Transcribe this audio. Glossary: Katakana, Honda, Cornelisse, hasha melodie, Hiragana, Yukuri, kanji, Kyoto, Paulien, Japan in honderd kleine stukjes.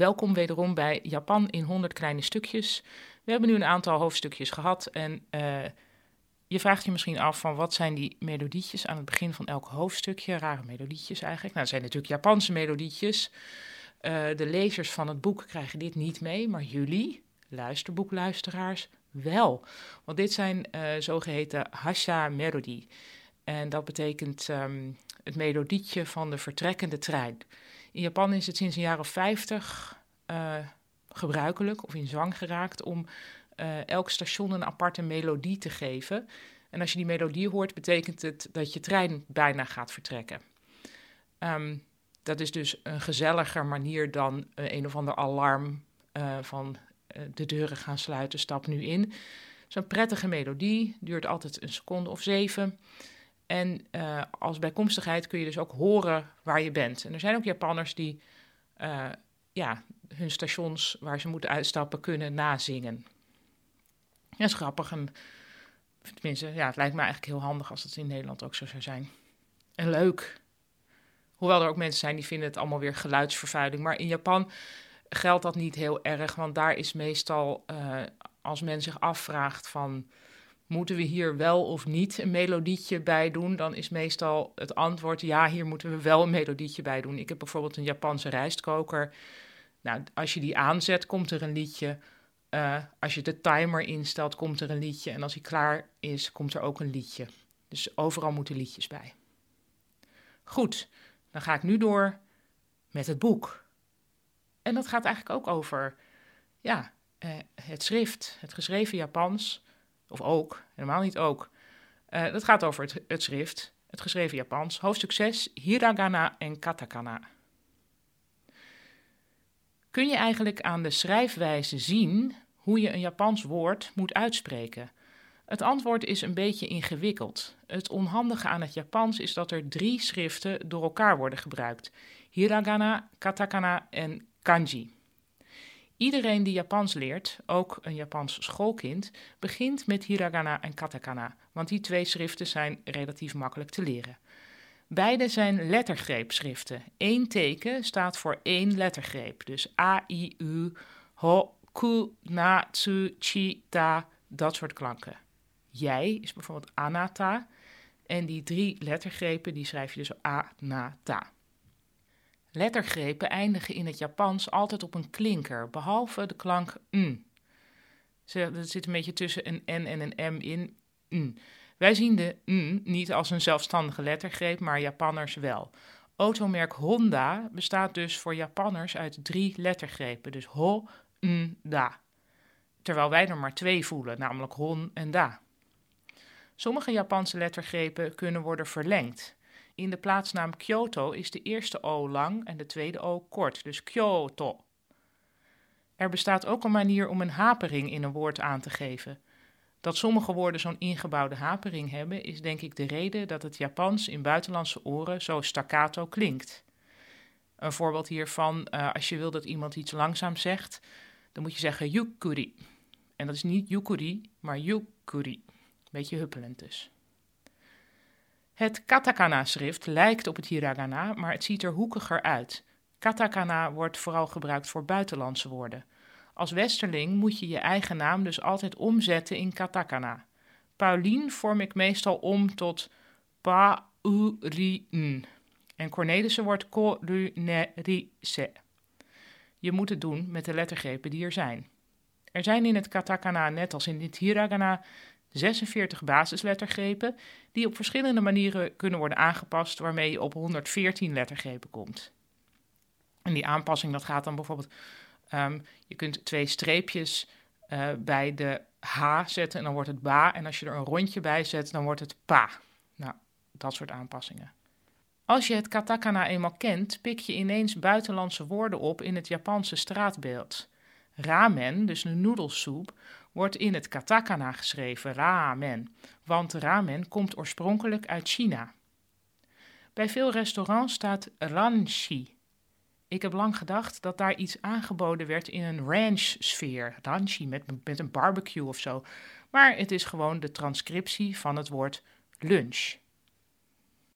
Welkom wederom bij Japan in 100 kleine stukjes. We hebben nu een aantal hoofdstukjes gehad en je vraagt je misschien af van wat zijn die melodietjes aan het begin van elk hoofdstukje. Rare melodietjes eigenlijk. Nou, dat zijn natuurlijk Japanse melodietjes. De lezers van het boek krijgen dit niet mee, maar jullie, luisterboekluisteraars, wel. Want dit zijn zogeheten hasha melodie. En dat betekent het melodietje van de vertrekkende trein. In Japan is het sinds de jaren 50 gebruikelijk of in zwang geraakt om elk station een aparte melodie te geven. En als je die melodie hoort, betekent het dat je trein bijna gaat vertrekken. Dat is dus een gezelliger manier dan een of ander alarm van de deuren gaan sluiten, stap nu in. Zo'n prettige melodie, duurt altijd een seconde of 7. En als bijkomstigheid kun je dus ook horen waar je bent. En er zijn ook Japanners die hun stations waar ze moeten uitstappen kunnen nazingen. Dat is grappig. En, tenminste, ja, het lijkt me eigenlijk heel handig als het in Nederland ook zo zou zijn. En leuk. Hoewel er ook mensen zijn die vinden het allemaal weer geluidsvervuiling. Maar in Japan geldt dat niet heel erg. Want daar is meestal, als men zich afvraagt van, moeten we hier wel of niet een melodietje bij doen? Dan is meestal het antwoord, ja, hier moeten we wel een melodietje bij doen. Ik heb bijvoorbeeld een Japanse rijstkoker. Nou, als je die aanzet, komt er een liedje. Als je de timer instelt, komt er een liedje. En als hij klaar is, komt er ook een liedje. Dus overal moeten liedjes bij. Goed, dan ga ik nu door met het boek. En dat gaat eigenlijk ook over het schrift, het geschreven Japans. Of ook, helemaal niet ook. Dat gaat over het schrift, het geschreven Japans. Hoofdstuk 6, Hiragana en Katakana. Kun je eigenlijk aan de schrijfwijze zien hoe je een Japans woord moet uitspreken? Het antwoord is een beetje ingewikkeld. Het onhandige aan het Japans is dat er 3 schriften door elkaar worden gebruikt. Hiragana, Katakana en kanji. Iedereen die Japans leert, ook een Japans schoolkind, begint met Hiragana en Katakana, want die 2 schriften zijn relatief makkelijk te leren. Beide zijn lettergreepschriften. 1 teken staat voor 1 lettergreep, dus a, i, u, ho, ku, na, tsu, chi, ta, dat soort klanken. Jij is bijvoorbeeld anata en die 3 lettergrepen die schrijf je dus anata. Lettergrepen eindigen in het Japans altijd op een klinker, behalve de klank n. Er zit een beetje tussen een n en een m in n. Wij zien de n niet als een zelfstandige lettergreep, maar Japanners wel. Automerk Honda bestaat dus voor Japanners uit 3 lettergrepen, dus ho, n, da. Terwijl wij er maar 2 voelen, namelijk hon en da. Sommige Japanse lettergrepen kunnen worden verlengd. In de plaatsnaam Kyoto is de eerste o lang en de tweede o kort, dus Kyoto. Er bestaat ook een manier om een hapering in een woord aan te geven. Dat sommige woorden zo'n ingebouwde hapering hebben, is denk ik de reden dat het Japans in buitenlandse oren zo staccato klinkt. Een voorbeeld hiervan, als je wil dat iemand iets langzaam zegt, dan moet je zeggen Yukuri. En dat is niet Yukuri, maar Yukuri. Beetje huppelend dus. Het katakana-schrift lijkt op het hiragana, maar het ziet er hoekiger uit. Katakana wordt vooral gebruikt voor buitenlandse woorden. Als westerling moet je je eigen naam dus altijd omzetten in katakana. Paulien vorm ik meestal om tot pa-u-ri-n. En Cornelisse wordt ko-ru-ne-ri-se. Je moet het doen met de lettergrepen die er zijn. Er zijn in het katakana, net als in het hiragana, 46 basislettergrepen die op verschillende manieren kunnen worden aangepast, waarmee je op 114 lettergrepen komt. En die aanpassing, dat gaat dan bijvoorbeeld, je kunt 2 streepjes bij de h zetten en dan wordt het ba, en als je er een rondje bij zet, dan wordt het pa. Nou, dat soort aanpassingen. Als je het katakana eenmaal kent, pik je ineens buitenlandse woorden op in het Japanse straatbeeld. Ramen, dus de noedelsoep, wordt in het katakana geschreven, ramen, want ramen komt oorspronkelijk uit China. Bij veel restaurants staat ranchi. Ik heb lang gedacht dat daar iets aangeboden werd in een ranch-sfeer, ranchi met een barbecue of zo, maar het is gewoon de transcriptie van het woord lunch.